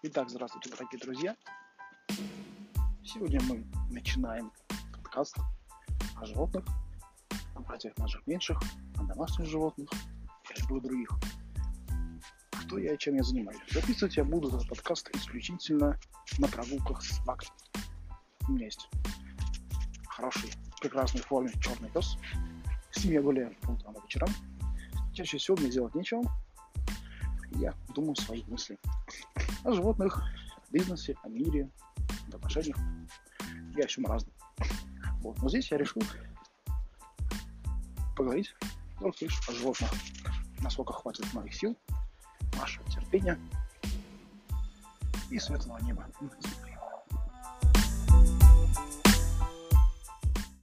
Итак, здравствуйте, дорогие друзья. Сегодня мы начинаем подкаст о животных, о братьях наших меньших, о домашних животных и любых других. Что я и чем я занимаюсь. Записывать я буду этот подкаст исключительно на прогулках с Баксом. У меня есть хороший, прекрасной форме черный пес. С ним я гуляю по утрам и вечерам. Чаще всего мне делать нечего. Я думаю свои мысли о животных, о бизнесе, о мире, об отношениях и о всем разном. Вот. Но здесь я решил поговорить только лишь о животных. Насколько хватит моих сил, нашего терпения и светлого неба.